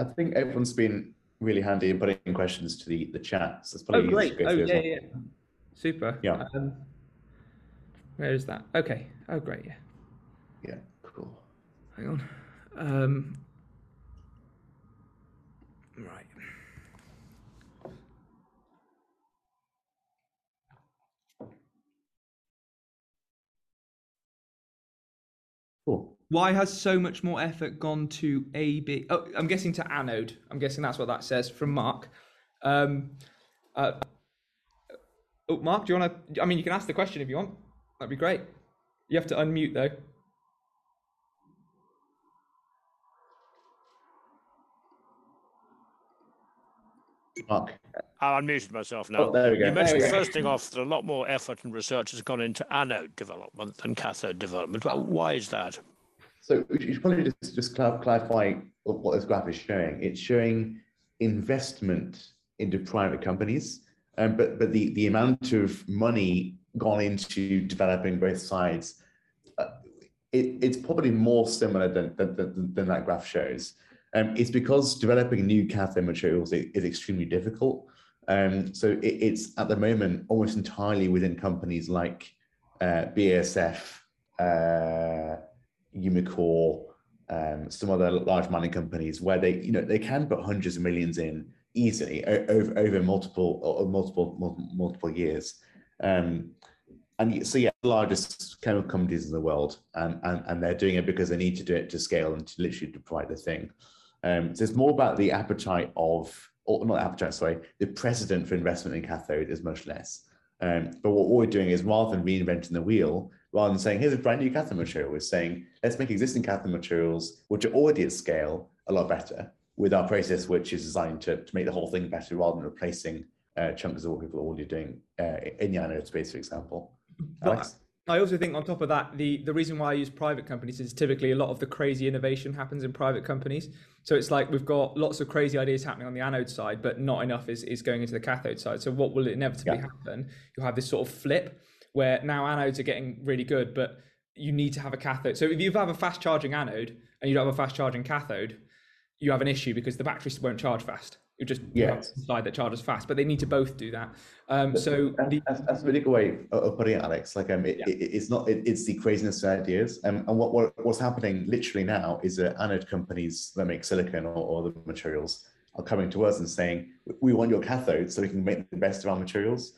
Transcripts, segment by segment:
I think everyone's been really handy in putting questions to the chat. So it's probably easy to go through as well. Super. Yeah. Where is that? Okay. Oh, great. Yeah. Yeah. Cool. Hang on. Right. Cool. Why has so much more effort gone to AB? Oh, I'm guessing to anode. I'm guessing that's what that says from Mark. Oh, Mark, do you want to? I mean, you can ask the question if you want. That'd be great. You have to unmute though. Mark. I unmuted myself now. Oh, there we go. You mentioned first thing off that a lot more effort and research has gone into anode development than cathode development. Well, why is that? So you should probably just clarify what this graph is showing. It's showing investment into private companies, but the amount of money gone into developing both sides, it's probably more similar than that graph shows. It's because developing new cathode materials is extremely difficult. So it's at the moment almost entirely within companies like BASF, Umicore, some other large mining companies, where they they can put hundreds of millions in easily over multiple years. And so yeah, the largest chemical companies in the world, and they're doing it because they need to do it to scale and to literally provide the thing. So it's more about the appetite of, or not appetite, sorry, the precedent for investment in cathode is much less. But what we're doing is rather than reinventing the wheel, rather than saying, here's a brand new cathode material, we're saying, let's make existing cathode materials, which are already at scale, a lot better with our process, which is designed to make the whole thing better rather than replacing chunks of what people are already doing in the anode space, for example. Alex? I also think on top of that, the reason why I use private companies is typically a lot of the crazy innovation happens in private companies. So it's like we've got lots of crazy ideas happening on the anode side, but not enough is going into the cathode side. So what will inevitably happen? You'll have this sort of flip where now anodes are getting really good, but you need to have a cathode. So if you have a fast charging anode and you don't have a fast charging cathode, you have an issue because the batteries won't charge fast. You just have a slide that charges fast, but they need to both do that. So that's a really good way of putting it, Alex. Like it's the craziness of ideas, and what's happening literally now is that anode companies that make silicon or the materials are coming to us and saying, we want your cathode so we can make the best of our materials.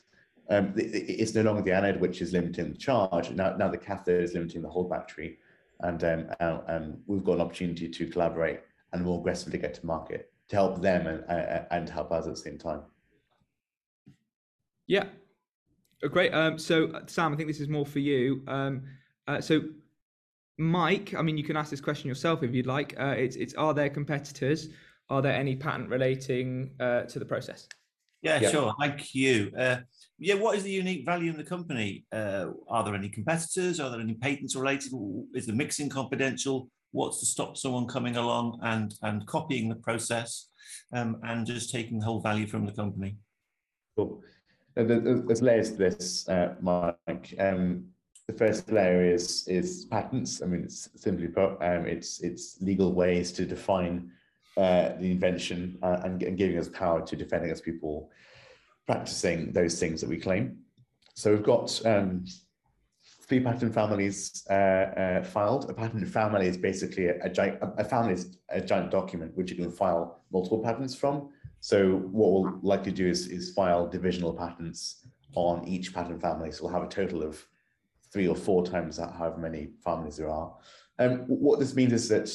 It's no longer the anode which is limiting the charge. Now the cathode is limiting the whole battery, and we've got an opportunity to collaborate and more aggressively get to market to help them and help us at the same time. Yeah, great. So Sam, I think this is more for you. So Mike, I mean, you can ask this question yourself if you'd like. It's are there competitors? Are there any patent relating to the process? Yeah, sure. Thank you. What is the unique value in the company? Are there any competitors? Are there any patents related? Is the mixing confidential? What's to stop someone coming along and copying the process and just taking the whole value from the company? Cool. There's layers to this, Mike. The first layer is patents. I mean, it's simply put, it's legal ways to define the invention and giving us power to defend against people practicing those things that we claim. So we've got 3 patent families filed. A patent family is basically a giant document which you can file multiple patents from. So what we'll likely do is file divisional patents on each patent family. So we'll have a total of 3 or 4 times that, however many families there are. What this means is that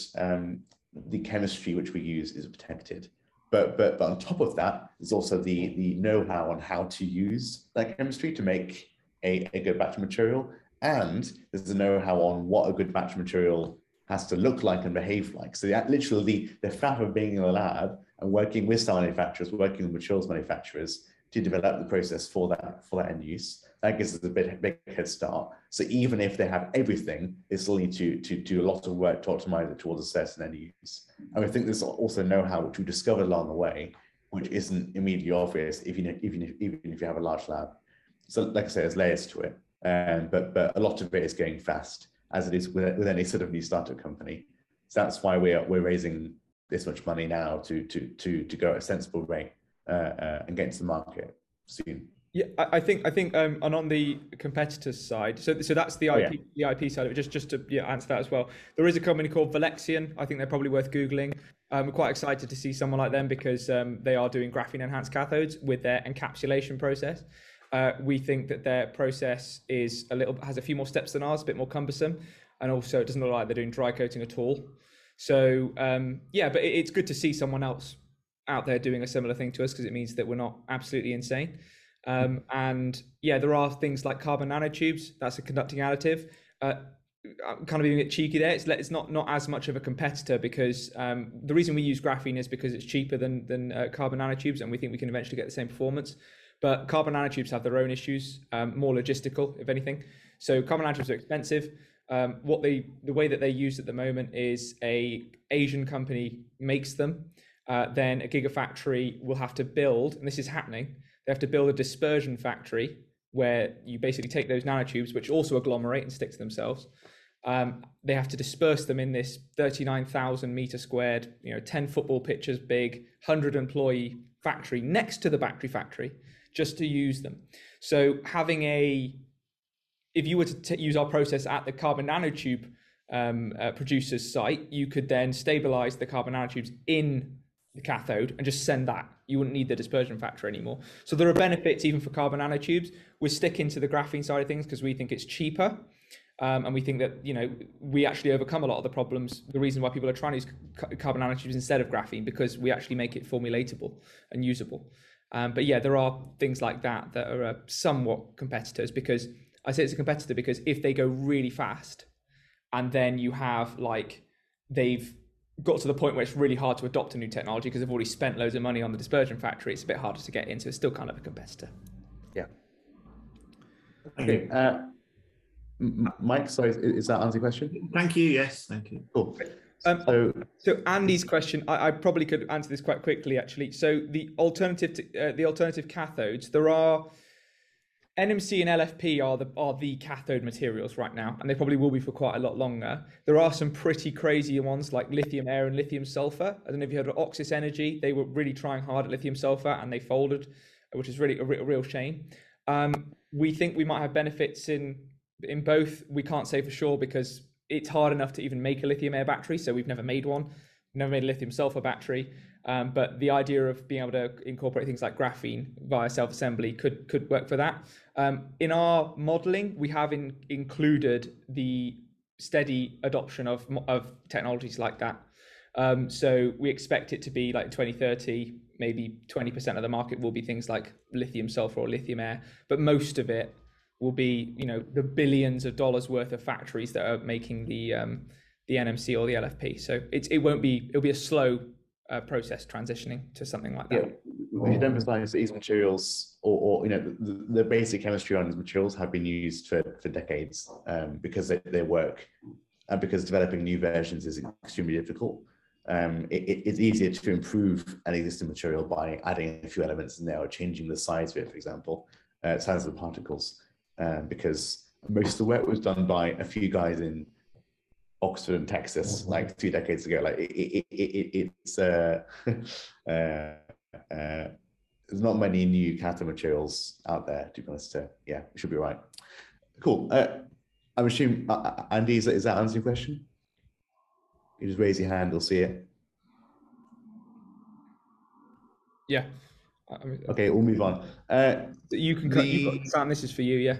the chemistry which we use is protected. But on top of that, there's also the know-how on how to use that chemistry to make a good batch of material. And there's the know-how on what a good batch material has to look like and behave like. So literally the fact of being in the lab and working with cell manufacturers, working with materials manufacturers to develop the process for that end use, that gives us a big head start. So even if they have everything, they still need to do a lot of work to optimize it towards a certain end use. And I think there's also know-how which we discovered along the way, which isn't immediately obvious even if you have a large lab. So like I say, there's layers to it. But a lot of it is going fast, as it is with any sort of new startup company. So that's why we're raising this much money now to go at a sensible rate and get into the market soon. Yeah, I think and on the competitor side, so that's the IP, the IP side of it. Just to answer that as well, there is a company called Velexian. I think they're probably worth googling. I'm quite excited to see someone like them because they are doing graphene enhanced cathodes with their encapsulation process. We think that their process is has a few more steps than ours, a bit more cumbersome, and also it doesn't look like they're doing dry coating at all. So yeah, but it's good to see someone else out there doing a similar thing to us because it means that we're not absolutely insane. And yeah, there are things like carbon nanotubes. That's a conducting additive. I'm kind of being a bit cheeky there. It's not as much of a competitor because the reason we use graphene is because it's cheaper than carbon nanotubes, and we think we can eventually get the same performance. But carbon nanotubes have their own issues, more logistical, if anything. So carbon nanotubes are expensive. The way that they're used at the moment is an Asian company makes them. Then a gigafactory will have to build, and this is happening, they have to build a dispersion factory where you basically take those nanotubes, which also agglomerate and stick to themselves. They have to disperse them in this 39,000 meter squared, 10 football pitches big, 100 employee factory next to the battery factory just to use them. So having if you were to use our process at the carbon nanotube producer's site, you could then stabilize the carbon nanotubes in the cathode and just send that. You wouldn't need the dispersion factor anymore. So there are benefits even for carbon nanotubes. We're sticking to the graphene side of things because we think it's cheaper. And we think that, we actually overcome a lot of the problems. The reason why people are trying to use carbon nanotubes instead of graphene, because we actually make it formulatable and usable. But yeah, there are things like that are somewhat competitors, because I say it's a competitor because if they go really fast and then you have they've got to the point where it's really hard to adopt a new technology because they've already spent loads of money on the dispersion factory, it's a bit harder to get in. So it's still kind of a competitor. Yeah. Okay. Mike, sorry, is that answer your question? Thank you. Yes, thank you. Cool. So Andy's question, I probably could answer this quite quickly, actually. So the alternative cathodes, there are NMC and LFP are the cathode materials right now, and they probably will be for quite a lot longer. There are some pretty crazy ones like lithium air and lithium sulfur. I don't know if you heard of Oxys Energy. They were really trying hard at lithium sulfur and they folded, which is really a real shame. We think we might have benefits in both. We can't say for sure because it's hard enough to even make a lithium air battery, so we've never made one. We've never made a lithium sulfur battery. But the idea of being able to incorporate things like graphene via self-assembly could work for that. In our modeling, we have included the steady adoption of technologies like that. So we expect it to be like 2030, maybe 20% of the market will be things like lithium sulfur or lithium air, but most of it will be, the billions of dollars worth of factories that are making the NMC or the LFP. So it'll be a slow process transitioning to something like that. Yeah. We should emphasize that these materials, the basic chemistry on these materials have been used for decades because they work, and because developing new versions is extremely difficult. It's easier to improve an existing material by adding a few elements in there or changing the size of it, for example, size of the particles, because most of the work was done by a few guys in Oxford and Texas, like 2 decades ago. There's not many new cathode materials out there, to be honest. Yeah, we should be right. Cool. I'm assuming Andy, is that answering your question? You just raise your hand, we'll see it. Yeah. Okay, we'll move on. You can cut. You've got, Sam, this is for you. Yeah.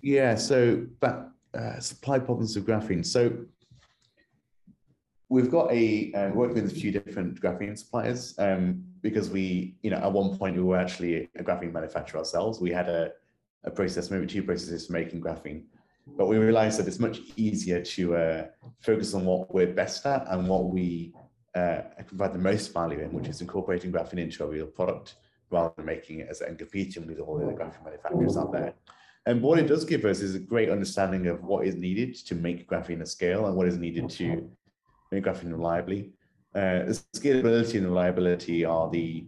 Yeah. So, supply problems of graphene. So. We've got worked with a few different graphene suppliers because at one point we were actually a graphene manufacturer ourselves. We had a process, maybe 2 processes for making graphene, but we realized that it's much easier to focus on what we're best at and what we provide the most value in, which is incorporating graphene into a real product rather than making it and competing with all the other graphene manufacturers out there. And what it does give us is a great understanding of what is needed to make graphene at scale and what is needed to make graphene reliably. Scalability and reliability are the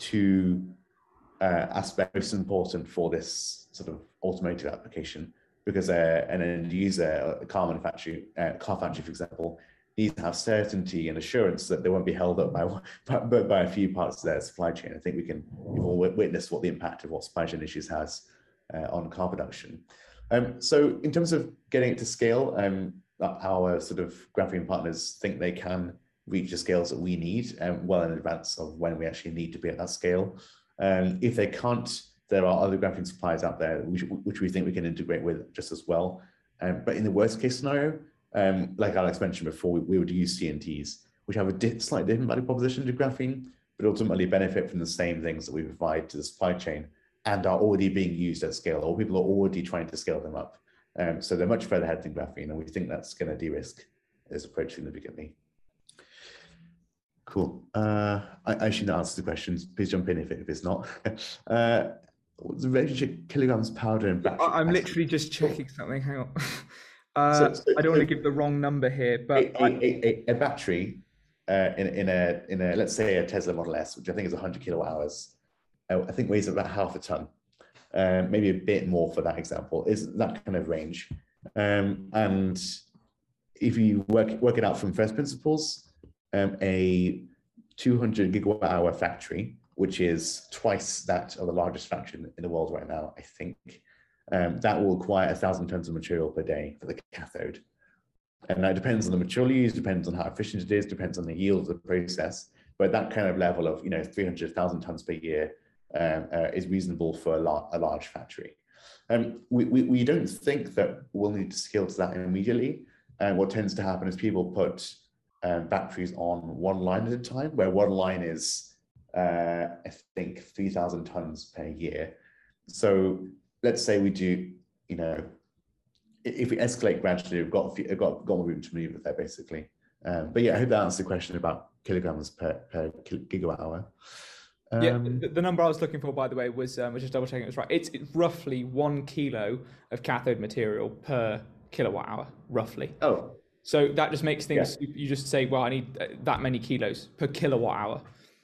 2 aspects most important for this sort of automotive application, because an end user, a car manufacturer, for example, need to have certainty and assurance that they won't be held up by a few parts of their supply chain. I think we can all witness what the impact of what supply chain issues has on car production. So in terms of getting it to scale, our sort of graphene partners think they can reach the scales that we need well in advance of when we actually need to be at that scale. If they can't, there are other graphene suppliers out there which we think we can integrate with just as well. But in the worst case scenario, like Alex mentioned before, we would use CNTs, which have a slightly different value proposition to graphene, but ultimately benefit from the same things that we provide to the supply chain and are already being used at scale, or people are already trying to scale them up. So they're much further ahead than graphene, and we think that's going to de-risk this approach significantly. Cool. I should answer the questions. Please jump in if it's not. The relationship kilograms powder and battery. I'm literally just checking something. Hang on. I don't want to give the wrong number here, but a battery in a let's say a Tesla Model S, which I think is 100 kilowatt hours, I think weighs about half a ton, maybe a bit more for that example. Is that kind of range? And if you work it out from first principles, a 200 gigawatt hour factory, which is twice that of the largest factory in the world right now, I think, that will require 1,000 tons of material per day for the cathode. And that depends on the material used, depends on how efficient it is, depends on the yield of the process. But that kind of level of 300,000 tons per year is reasonable for a large factory. We don't think that we'll need to scale to that immediately. And what tends to happen is people put batteries on one line at a time, where one line is, I think, 3,000 tons per year. So let's say we do, if we escalate gradually, we've got more room to move there, basically. But yeah, I hope that answers the question about kilograms per gigawatt hour. Yeah, the number I was looking for, by the way, was just double checking it was right. It's roughly 1 kilo of cathode material per kilowatt hour, roughly. Oh. So that just makes things, yeah. You just say, well, I need that many kilos per kilowatt hour.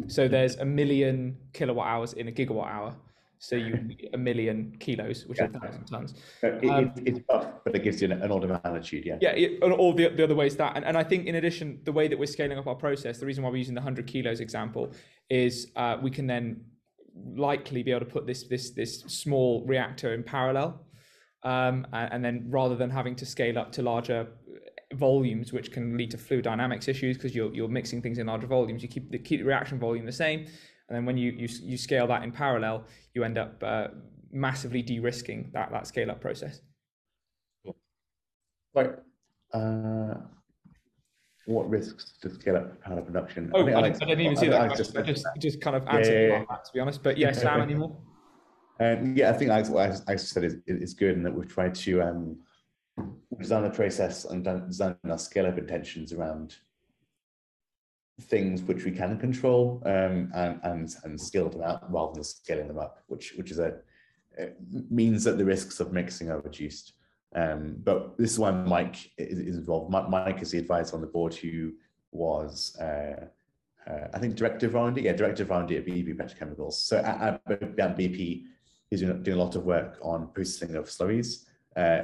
So there's 1 million kilowatt hours in a gigawatt hour. So you need 1 million kilos, which are 1,000 tons. It's tough, but it gives you an order of magnitude, yeah. Yeah, and all the other ways that. And I think, in addition, the way that we're scaling up our process, the reason why we're using the 100 kilos example is we can then likely be able to put this small reactor in parallel. And then rather than having to scale up to larger volumes, which can lead to fluid dynamics issues because you're mixing things in larger volumes, you keep the reaction volume the same. And then when you scale that in parallel, you end up massively de-risking that scale-up process. Right. What risks to scale up power production? Oh, I didn't even see that. I just kind of answered that, to be honest. But yeah, Sam, any more? Yeah, I think what I said is good, and that we've tried to design the process and design our scale-up intentions around things which we can control and scale them out rather than scaling them up, which is means that the risks of mixing are reduced. But this is why Mike is involved. Mike is the advisor on the board who was, I think, director of R&D. Yeah, director of R&D at BP Petrochemicals. So at BP, he's doing a lot of work on processing of slurries,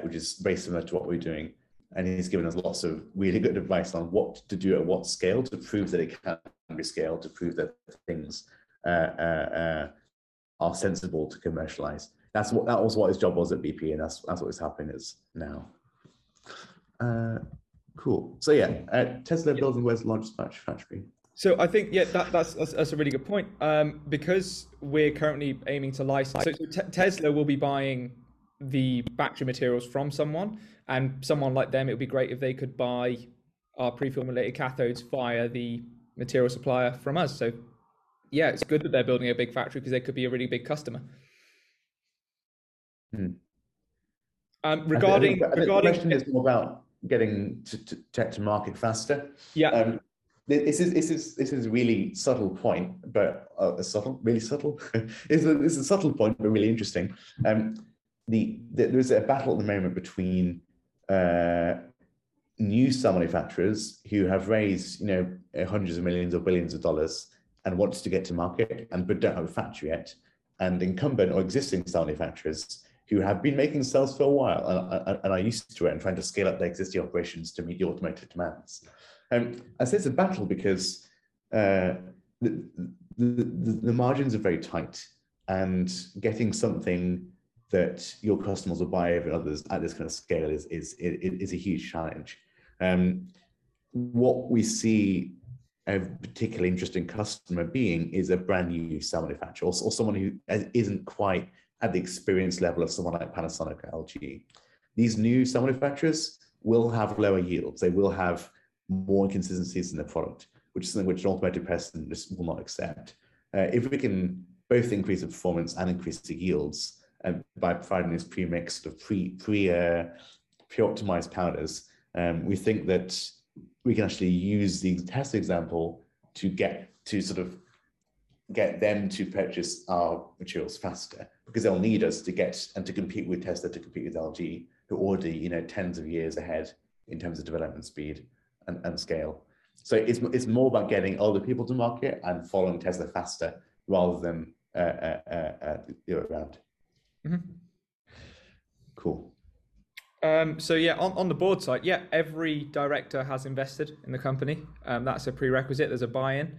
which is very similar to what we're doing. And he's given us lots of really good advice on what to do at what scale to prove that it can be scaled, to prove that things are sensible to commercialize. That was what his job was at BP, and that's what his happening is now. Cool. So yeah, Tesla building world's largest battery factory. So I think, yeah, that's a really good point, because we're currently aiming to license. So Tesla will be buying the battery materials from someone, and someone like them, it would be great if they could buy our pre-formulated cathodes via the material supplier from us. So yeah, it's good that they're building a big factory because they could be a really big customer. Regarding the question is more about getting tech to market faster. Yeah. This is a really subtle point, but really interesting. There's a battle at the moment between new cell manufacturers who have raised hundreds of millions or billions of dollars and wants to get to market but don't have a factory yet, and incumbent or existing cell manufacturers who have been making cells for a while and are used to it and trying to scale up their existing operations to meet the automated demands. I say it's a battle because the margins are very tight, and getting something that your customers will buy over others at this kind of scale is a huge challenge. What we see a particularly interesting customer being is a brand new cell manufacturer, or someone who isn't quite at the experience level of someone like Panasonic or LG. These new cell manufacturers will have lower yields. They will have more inconsistencies in their product, which is something which an automotive person just will not accept. If we can both increase the performance and increase the yields by providing these pre-mixed or pre-optimized powders, we think that we can actually use the test example to get them to purchase our materials faster, because they'll need us to get and to compete with Tesla, to compete with LG, who are already, you know, tens of years ahead in terms of development speed and scale. So it's more about getting older people to market and following Tesla faster rather than the other way around. Mm-hmm. Cool. So yeah, on the board side, yeah, every director has invested in the company. That's a prerequisite. There's a buy-in.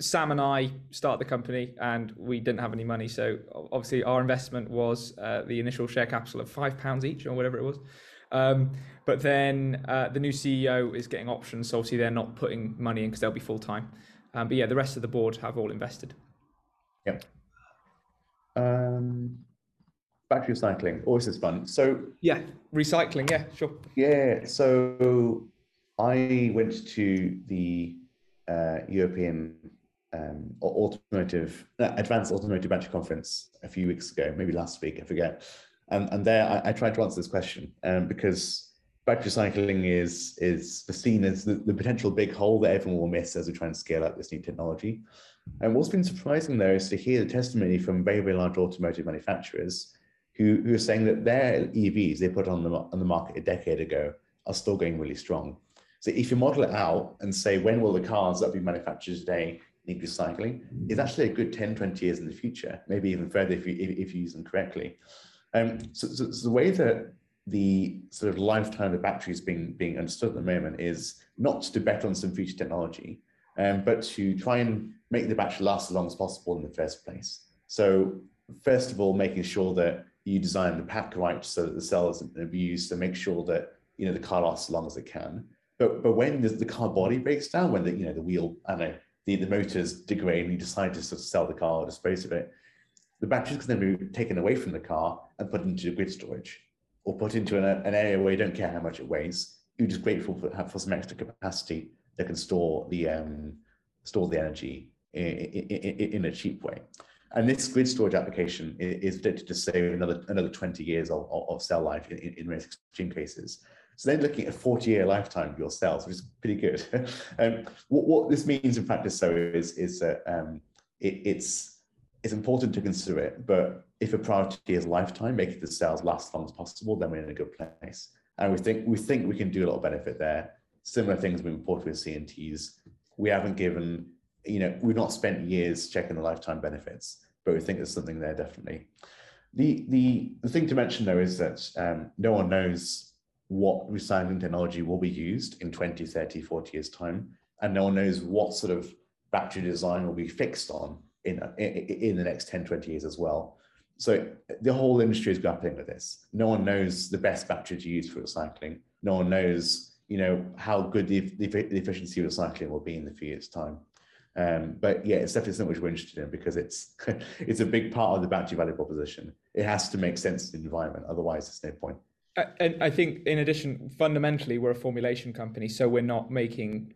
Sam and I start the company and we didn't have any money, so obviously our investment was the initial share capital of £5 each or whatever it was, but then the new CEO is getting options, so obviously they're not putting money in because they'll be full-time, but yeah, the rest of the board have all invested. Yeah. Battery recycling, always is fun. So yeah, recycling, yeah, sure. Yeah, so I went to the European Advanced Automotive Battery Conference a few weeks ago, maybe last week, I forget. And there I tried to answer this question, because battery recycling is seen as the potential big hole that everyone will miss as we try and scale up this new technology. And what's been surprising though is to hear the testimony from very, very large automotive manufacturers who are saying that their EVs they put on the market a decade ago are still going really strong. So if you model it out and say, when will the cars that will be manufactured today need recycling, it's actually a good 10, 20 years in the future, maybe even further if you use them correctly. So the way that the sort of lifetime of batteries being understood at the moment is not to bet on some future technology, but to try and make the battery last as long as possible in the first place. So first of all, making sure that you design the pack right so that the cell isn't abused, to make sure that, you know, the car lasts as long as it can. But when the car body breaks down, when the wheel, I don't know, the motors degrade and you decide to sort of sell the car or dispose of it, the batteries can then be taken away from the car and put into grid storage, or put into an area where you don't care how much it weighs. You're just grateful for some extra capacity that can store the energy in a cheap way. And this grid storage application is predicted to save another 20 years of cell life in most extreme cases. So then looking at a 40-year lifetime of your cells, which is pretty good. What this means in practice, though, is that it's important to consider it, but if a priority is lifetime, making the cells last as long as possible, then we're in a good place. And we think we can do a lot of benefit there. Similar things have been reported with CNTs. We haven't given, we've not spent years checking the lifetime benefits, but we think there's something there definitely. The thing to mention, though, is that no one knows what recycling technology will be used in 20, 30, 40 years time. And no one knows what sort of battery design will be fixed on in the next 10, 20 years as well. So the whole industry is grappling with this. No one knows the best battery to use for recycling. No one knows, how good the efficiency of recycling will be in a few years time. But yeah, it's definitely something which we're interested in, because it's a big part of the battery value proposition. It has to make sense to the environment. Otherwise, there's no point. And I think, in addition, fundamentally, we're a formulation company, so we're not making,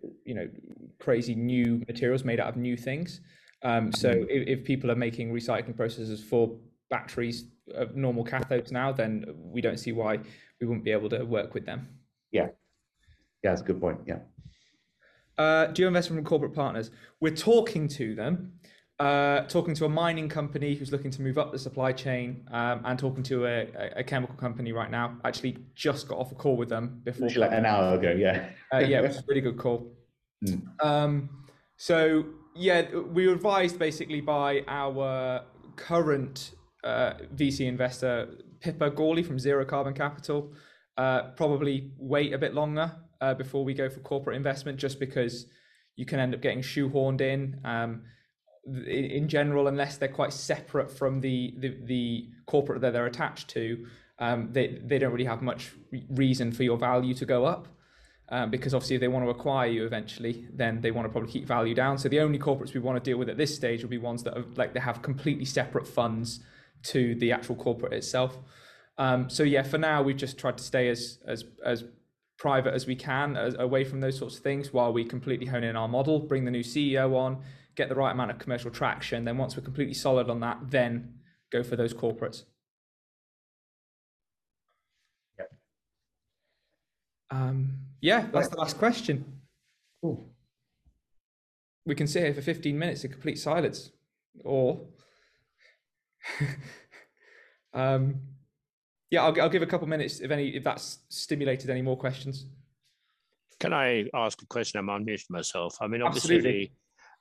crazy new materials made out of new things. So if people are making recycling processes for batteries of normal cathodes now, then we don't see why we wouldn't be able to work with them. Yeah. Yeah, that's a good point. Yeah. Do you invest from corporate partners? We're talking to them. Talking to a mining company who's looking to move up the supply chain, and talking to a chemical company right now. Actually just got off a call with them before. Like an hour ago, yeah. Yeah, it was a really good call. So yeah, we were advised basically by our current VC investor, Pippa Gawley from Zero Carbon Capital. Probably wait a bit longer before we go for corporate investment, just because you can end up getting shoehorned in. In general, unless they're quite separate from the corporate that they're attached to, they don't really have much reason for your value to go up, because obviously if they want to acquire you eventually, then they want to probably keep value down. So the only corporates we want to deal with at this stage will be ones that are, like, they have completely separate funds to the actual corporate itself. So yeah, for now we've just tried to stay as private as we can, away from those sorts of things, while we completely hone in our model, bring the new CEO on, get the right amount of commercial traction. Then once we're completely solid on that, then go for those corporates. Yep. Yeah, that's the last question. Ooh. We can sit here for 15 minutes in complete silence, or yeah, I'll give a couple minutes if that's stimulated any more questions. Can I ask a question? I'm unmuting myself. I mean, obviously, absolutely.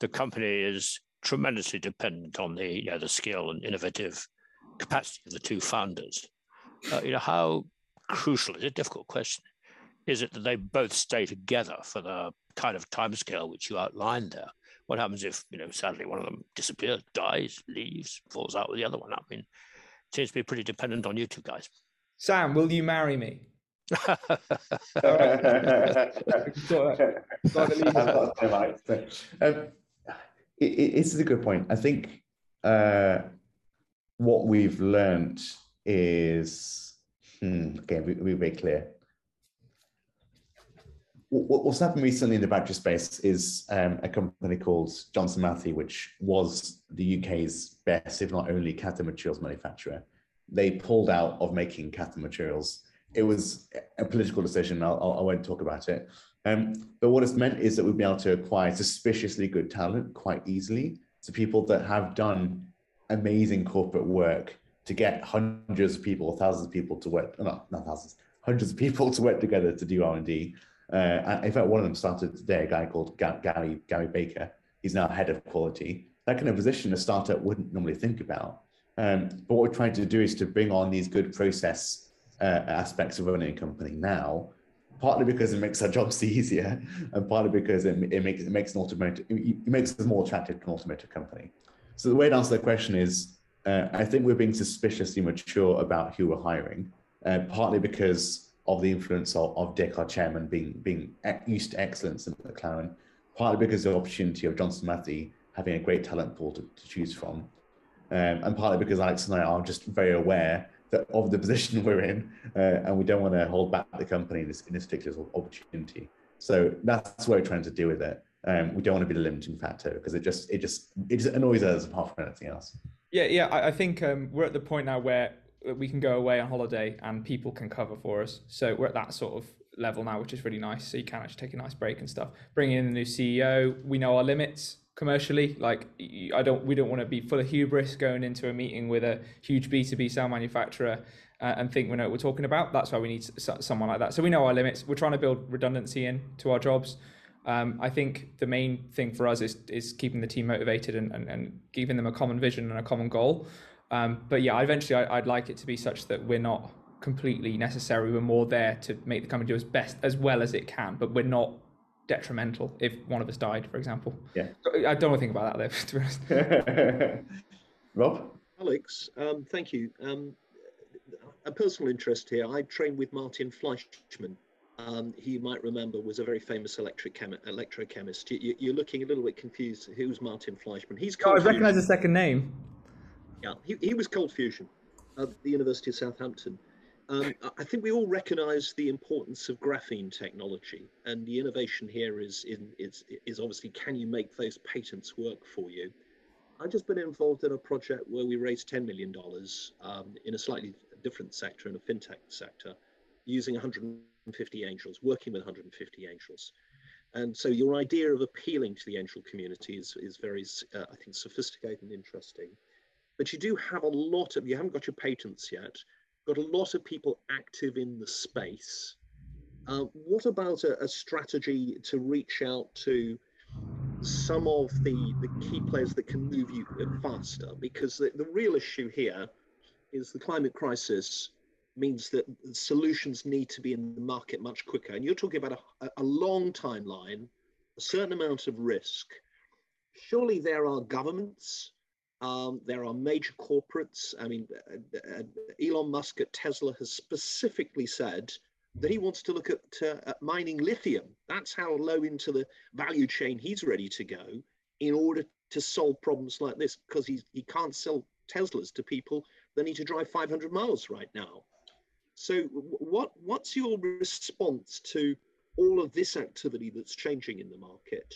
The company is tremendously dependent on the, you know, the skill and innovative capacity of the two founders. You know, how crucial is it? Difficult question. Is it that they both stay together for the kind of timescale which you outlined there? What happens if, you know, sadly one of them disappears, dies, leaves, falls out with the other one? I mean, it seems to be pretty dependent on you two guys. Sam, will you marry me? It's a good point. I think what we've learned is, okay, we're very clear. What's happened recently in the battery space is a company called Johnson Matthey, which was the UK's best, if not only, cathode materials manufacturer. They pulled out of making cathode materials. It was a political decision. I won't talk about it. But what it's meant is that we've been able to acquire suspiciously good talent quite easily, to people that have done amazing corporate work to get hundreds of people, thousands of people to work, not thousands, hundreds of people to work together to do R&D. In fact, one of them started today, a guy called Gary Baker. He's now head of quality. That kind of position a startup wouldn't normally think about. But what we're trying to do is to bring on these good process aspects of running a company now, partly because it makes our jobs easier, and partly because it makes us more attractive to an automotive company. So the way to answer the question is, I think we're being suspiciously mature about who we're hiring, partly because of the influence of Dick, our chairman, being used to excellence in McLaren, partly because of the opportunity of Johnson Matthey having a great talent pool to choose from, and partly because Alex and I are just very aware of the position we're in, and we don't want to hold back the company in this particular opportunity. So that's what we're trying to do with it. We don't want to be the limiting factor, because it just annoys us apart from anything else. Yeah. I think we're at the point now where we can go away on holiday and people can cover for us. So we're at that sort of level now, which is really nice. So you can actually take a nice break and stuff. Bringing in the new CEO, we know our limits commercially. Like, we don't want to be full of hubris going into a meeting with a huge B2B cell manufacturer and think we know what we're talking about. That's why we need someone like that. So we know our limits. We're trying to build redundancy into our jobs. I think the main thing for us is keeping the team motivated and giving them a common vision and a common goal. But yeah, eventually I'd like it to be such that we're not completely necessary. We're more there to make the company do as best as well as it can, but we're not detrimental if one of us died, for example. Yeah, I don't want to think about that though, to be honest. Rob? Alex, thank you. A personal interest here. I trained with Martin Fleischmann. He, you might remember, was a very famous electrochemist. You're looking a little bit confused. Who's Martin Fleischmann? He's called. Oh, I recognise the second name. Yeah, he was cold fusion at the University of Southampton. I think we all recognise the importance of graphene technology, and the innovation here is obviously, can you make those patents work for you? I've just been involved in a project where we raised $10 million in a slightly different sector, in a fintech sector, using 150 angels, working with 150 angels. And so your idea of appealing to the angel community is very, I think, sophisticated and interesting. But you do have you haven't got your patents yet, got a lot of people active in the space. What about a strategy to reach out to some of the key players that can move you faster? Because the real issue here is the climate crisis means that solutions need to be in the market much quicker. And you're talking about a long timeline, a certain amount of risk. Surely there are governments, there are major corporates. I mean, Elon Musk at Tesla has specifically said that he wants to look at mining lithium. That's how low into the value chain he's ready to go in order to solve problems like this, because he can't sell Teslas to people that need to drive 500 miles right now. So what's your response to all of this activity that's changing in the market?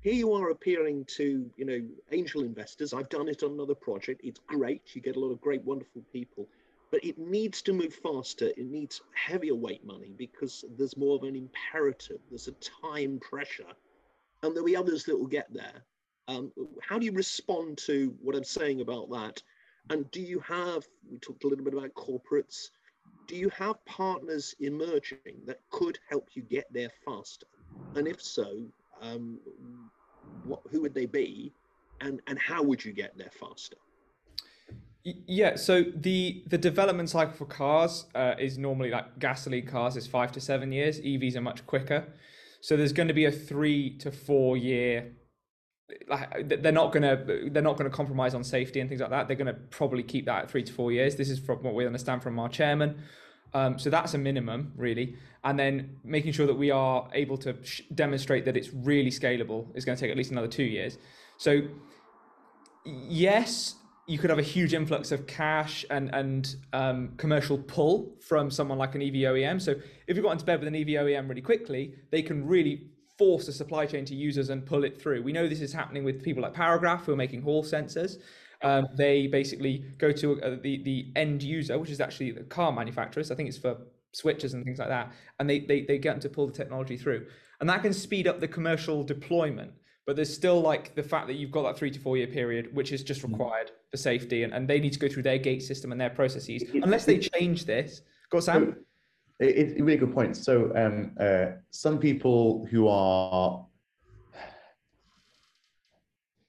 Here you are appealing to, you know, angel investors. I've done it on another project. It's great. You get a lot of great, wonderful people. But it needs to move faster. It needs heavier weight money because there's more of an imperative. There's a time pressure. And there'll be others that will get there. How do you respond to what I'm saying about that? And do you have, we talked a little bit about corporates, do you have partners emerging that could help you get there faster? And if so, who would they be? And how would you get there faster? Yeah, so the development cycle for cars is normally, like gasoline cars is 5 to 7 years. EVs are much quicker. So there's going to be a 3 to 4 year, like they're not going to compromise on safety and things like that. They're going to probably keep that at 3 to 4 years. This is from what we understand from our chairman. So that's a minimum, really. And then making sure that we are able to demonstrate that it's really scalable is going to take at least another 2 years. So yes, you could have a huge influx of cash and commercial pull from someone like an EV OEM. So if you got into bed with an EV OEM really quickly, they can really force the supply chain to users and pull it through. We know this is happening with people like Paragraph, who are making hall sensors. They basically go to the end user, which is actually the car manufacturers. I think it's for switches and things like that. And they get them to pull the technology through. And that can speed up the commercial deployment. But there's still like the fact that you've got that 3 to 4 year period, which is just required for safety. And they need to go through their gate system and their processes, unless they change this. Go on, Sam. It's a really good point. So some people who are,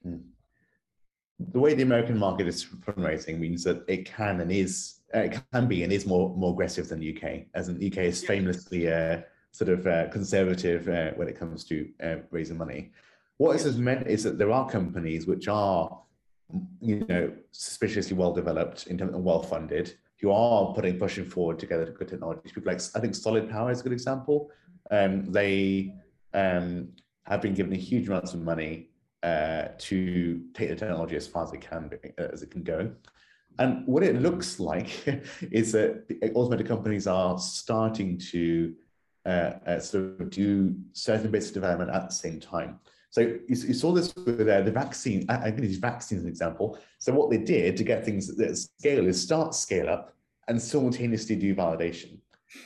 the way the American market is fundraising means that it can and is, it can be and is more aggressive than the UK, as in the UK is famously conservative when it comes to raising money. What this has meant is that there are companies which are, you know, suspiciously well-developed in terms of well-funded, who are pushing forward together good technologies. People like, I think Solid Power is a good example. They have been given a huge amount of money to take the technology as far as it can go. And what it looks like is that the automotive companies are starting to do certain bits of development at the same time. So you saw this with the vaccine. I'm going to use vaccines as an example. So what they did to get things at scale is start scale up and simultaneously do validation.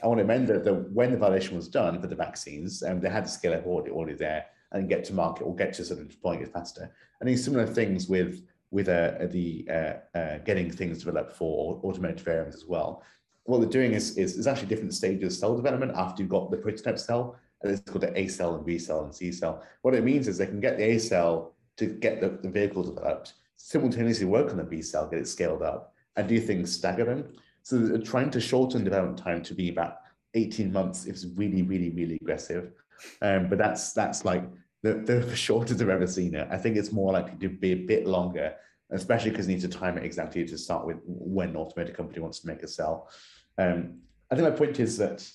I want to amend that when the validation was done for the vaccines, they had to scale up already there and get to market or get to sort of deploying it faster. And these similar things with getting things developed for automotive variants as well. What they're doing is actually different stages of cell development after you've got the prototype cell. And it's called the A cell and B cell and C cell. What it means is they can get the A cell to get the vehicle developed, simultaneously work on the B cell, get it scaled up, and do things staggering. So they're trying to shorten development time to be about 18 months. It's really, really, really aggressive. But that's like the shortest I've ever seen it. I think it's more likely to be a bit longer, especially because you need to time it exactly to start with when an automotive company wants to make a cell. I think my point is that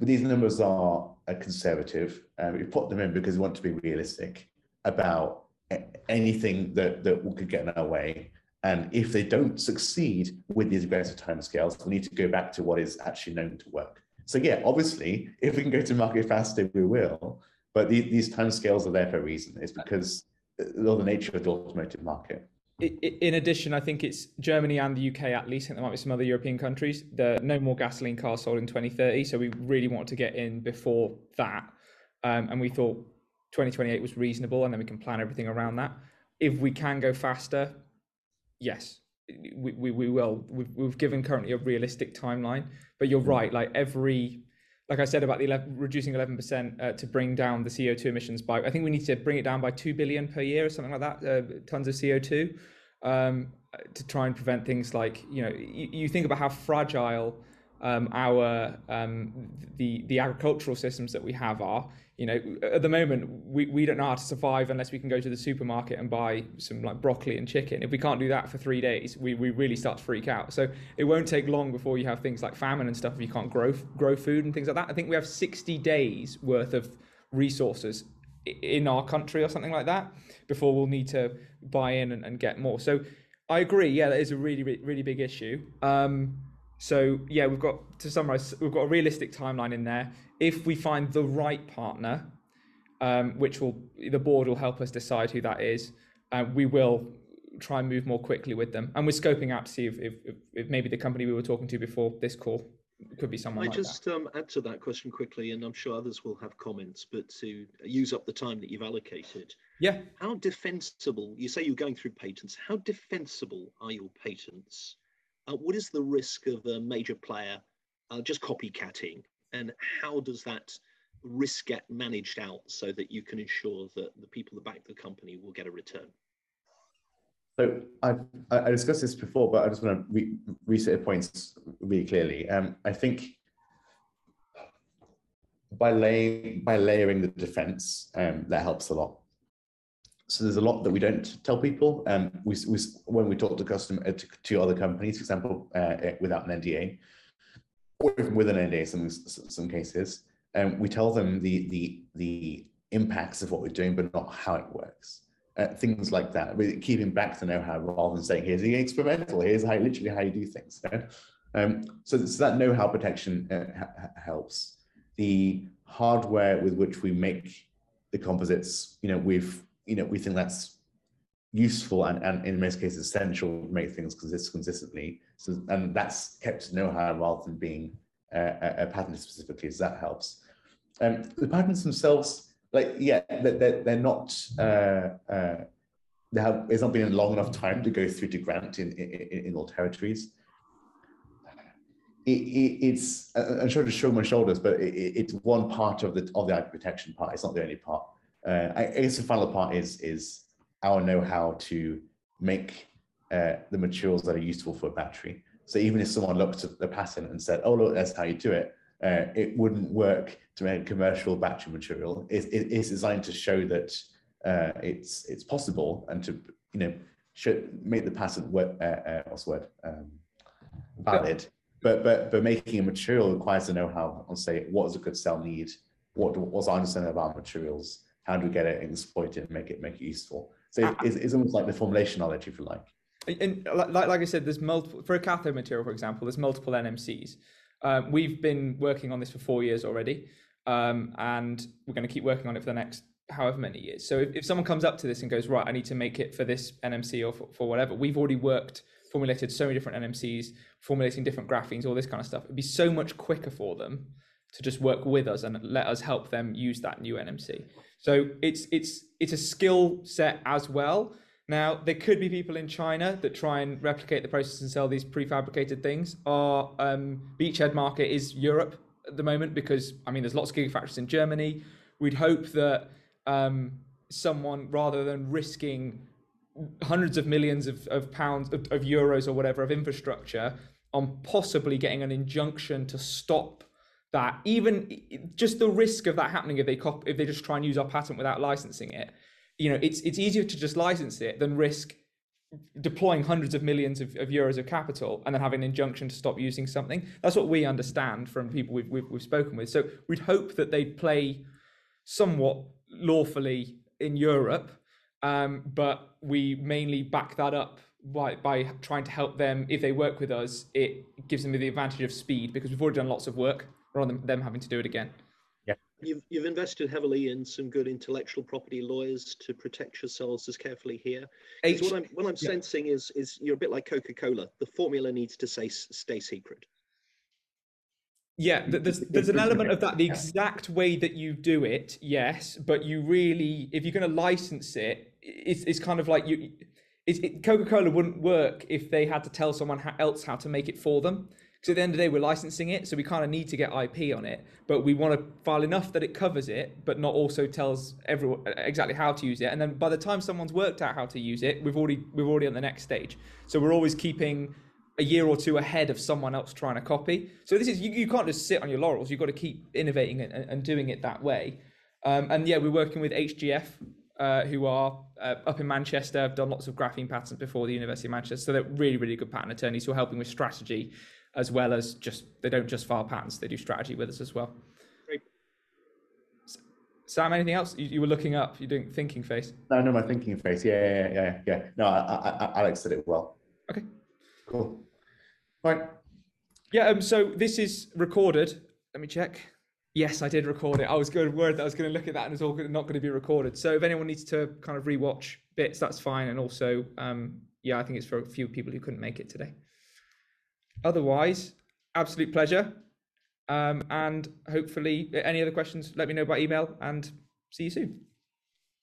these numbers are conservative. We put them in because we want to be realistic about anything that could get in our way. And if they don't succeed with these aggressive timescales, we need to go back to what is actually known to work. So yeah, obviously, if we can go to market faster, we will. But these timescales are there for a reason. It's because of the nature of the automotive market. In addition, I think it's Germany and the UK at least, and there might be some other European countries, there are no more gasoline cars sold in 2030. So we really want to get in before that. And we thought 2028 was reasonable, and then we can plan everything around that. If we can go faster, yes, we will. We've given currently a realistic timeline, but you're right. Like I said about the reducing 11% to bring down the CO2 emissions by, I think we need to bring it down by 2 billion per year or something like that, tons of CO2. to try and prevent things like, you know, you think about how fragile our the agricultural systems that we have are. You know, at the moment we don't know how to survive unless we can go to the supermarket and buy some like broccoli and chicken. If we can't do that for 3 days, we really start to freak out. So it won't take long before you have things like famine and stuff if you can't grow food and things like that. I think we have 60 days worth of resources in our country or something like that before we'll need to buy in and get more. So I agree, yeah, that is a really big issue. So yeah, we've got to summarize, we've got a realistic timeline in there. If we find the right partner, which the board will help us decide who that is, we will try and move more quickly with them. And we're scoping out to see if maybe the company we were talking to before this call could be someone like that. I just add to that question quickly, and I'm sure others will have comments, but to use up the time that you've allocated. Yeah. How defensible, you say you're going through patents, how defensible are your patents? What is the risk of a major player just copycatting, and how does that risk get managed out so that you can ensure that the people that back the company will get a return? So I discussed this before, but I just want to restate points really clearly. I think by layering the defense, that helps a lot. So there's a lot that we don't tell people. We when we talk to to other companies, for example, without an NDA, or even with an NDA, in some cases, we tell them the impacts of what we're doing, but not how it works. Things like that, really keeping back the know-how rather than saying, here's the experimental, here's how literally how you do things. Right? So that know-how protection helps. The hardware with which we make the composites, we think that's useful and in most cases essential to make things consistently. So, and that's kept to know-how rather than being a patent specifically, so that helps. The patents themselves, they're not. It's not been a long enough time to go through to grant in all territories. It's I'm sure to shrug my shoulders, but it's one part of the IP protection part. It's not the only part. I guess the final part is our know-how to make the materials that are useful for a battery. So even if someone looked at the patent and said, oh, look, that's how you do it, it wouldn't work to make a commercial battery material. It's designed to show that it's possible and to, make the patent work, valid. But making a material requires the know-how on, say, what does a good cell need? What's our understanding of our materials? How do we get it and exploit it and make it useful? So it's almost like the formulation knowledge, if you like. And like I said, there's multiple, for a cathode material, for example, there's multiple NMCs. We've been working on this for 4 years already, and we're going to keep working on it for the next however many years. So if someone comes up to this and goes, right, I need to make it for this NMC or for whatever, we've already formulated so many different NMCs, formulating different graphenes, all this kind of stuff. It'd be so much quicker for them to just work with us and let us help them use that new NMC. So it's a skill set as well. Now, there could be people in China that try and replicate the process and sell these prefabricated things. Our beachhead market is Europe at the moment because, there's lots of gigafactories in Germany. We'd hope that someone, rather than risking hundreds of millions of pounds, of euros or whatever, of infrastructure, on possibly getting an injunction to stop that, even just the risk of that happening if they just try and use our patent without licensing it. It's easier to just license it than risk deploying hundreds of millions of euros of capital and then having an injunction to stop using something. That's what we understand from people we've spoken with. So we'd hope that they'd play somewhat lawfully in Europe, but we mainly back that up by trying to help them. If they work with us, it gives them the advantage of speed because we've already done lots of work rather than them having to do it again. You've invested heavily in some good intellectual property lawyers to protect yourselves as carefully here. Because what I'm sensing is you're a bit like Coca-Cola. The formula needs to stay secret. Yeah, there's an element of that. The exact way that you do it, yes, but you really, if you're going to license it, it's kind of like you. Coca-Cola wouldn't work if they had to tell someone else how to make it for them. So at the end of the day, we're licensing it, so we kind of need to get IP on it, but we want to file enough that it covers it, but not also tells everyone exactly how to use it. And then by the time someone's worked out how to use it, we've already on the next stage. So we're always keeping a year or two ahead of someone else trying to copy. So this is, you can't just sit on your laurels. You've got to keep innovating and doing it that way. And yeah, we're working with HGF, who are up in Manchester, have done lots of graphene patents before the University of Manchester. So they're really, really good patent attorneys who are helping with strategy, as well as just, they don't just file patents, they do strategy with us as well. Great. Sam, anything else? You were looking up, you're doing thinking face. No, my thinking face, yeah. No, Alex did it well. Okay. Cool. All right. Yeah, so this is recorded. Let me check. Yes, I did record it. I was worried that I was going to look at that and it's all not going to be recorded. So if anyone needs to kind of rewatch bits, that's fine. And also, yeah, I think it's for a few people who couldn't make it today. Otherwise, absolute pleasure. And hopefully, any other questions, let me know by email and see you soon.